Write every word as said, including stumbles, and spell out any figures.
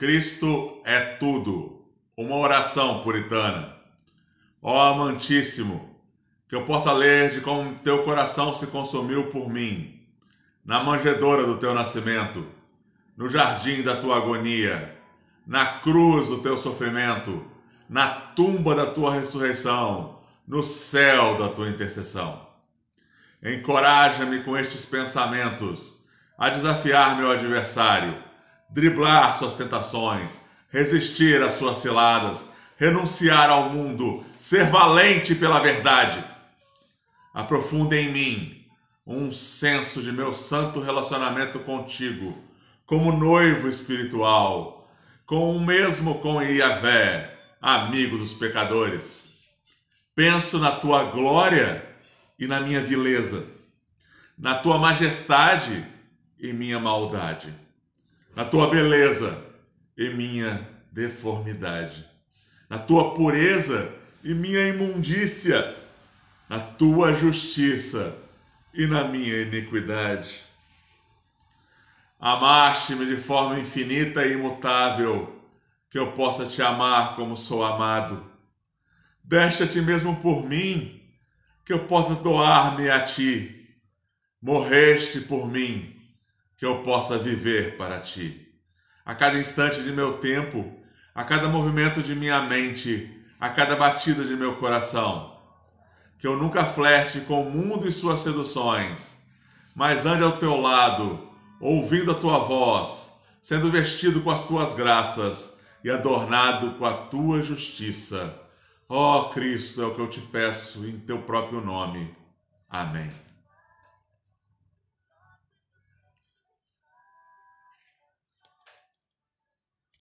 Cristo é tudo. Uma oração puritana. Ó amantíssimo, que eu possa ler de como teu coração se consumiu por mim, na manjedoura do teu nascimento, no jardim da tua agonia, na cruz do teu sofrimento, na tumba da tua ressurreição, no céu da tua intercessão. Encoraja-me com estes pensamentos a desafiar meu adversário, driblar suas tentações, resistir às suas ciladas, renunciar ao mundo, ser valente pela verdade. Aprofunda em mim um senso de meu santo relacionamento contigo, como noivo espiritual, com o mesmo com Yavé, amigo dos pecadores. Penso na tua glória e na minha vileza, na tua majestade e minha maldade, na tua beleza e minha deformidade, na tua pureza e minha imundícia, na tua justiça e na minha iniquidade. Amaste-me de forma infinita e imutável, que eu possa te amar como sou amado. Deste a ti mesmo por mim, que eu possa doar-me a ti. Morreste por mim, que eu possa viver para ti. A cada instante de meu tempo, a cada movimento de minha mente, a cada batida de meu coração. Que eu nunca flerte com o mundo e suas seduções, mas ande ao teu lado, ouvindo a tua voz, sendo vestido com as tuas graças e adornado com a tua justiça. Ó Cristo, é o que eu te peço em teu próprio nome. Amém.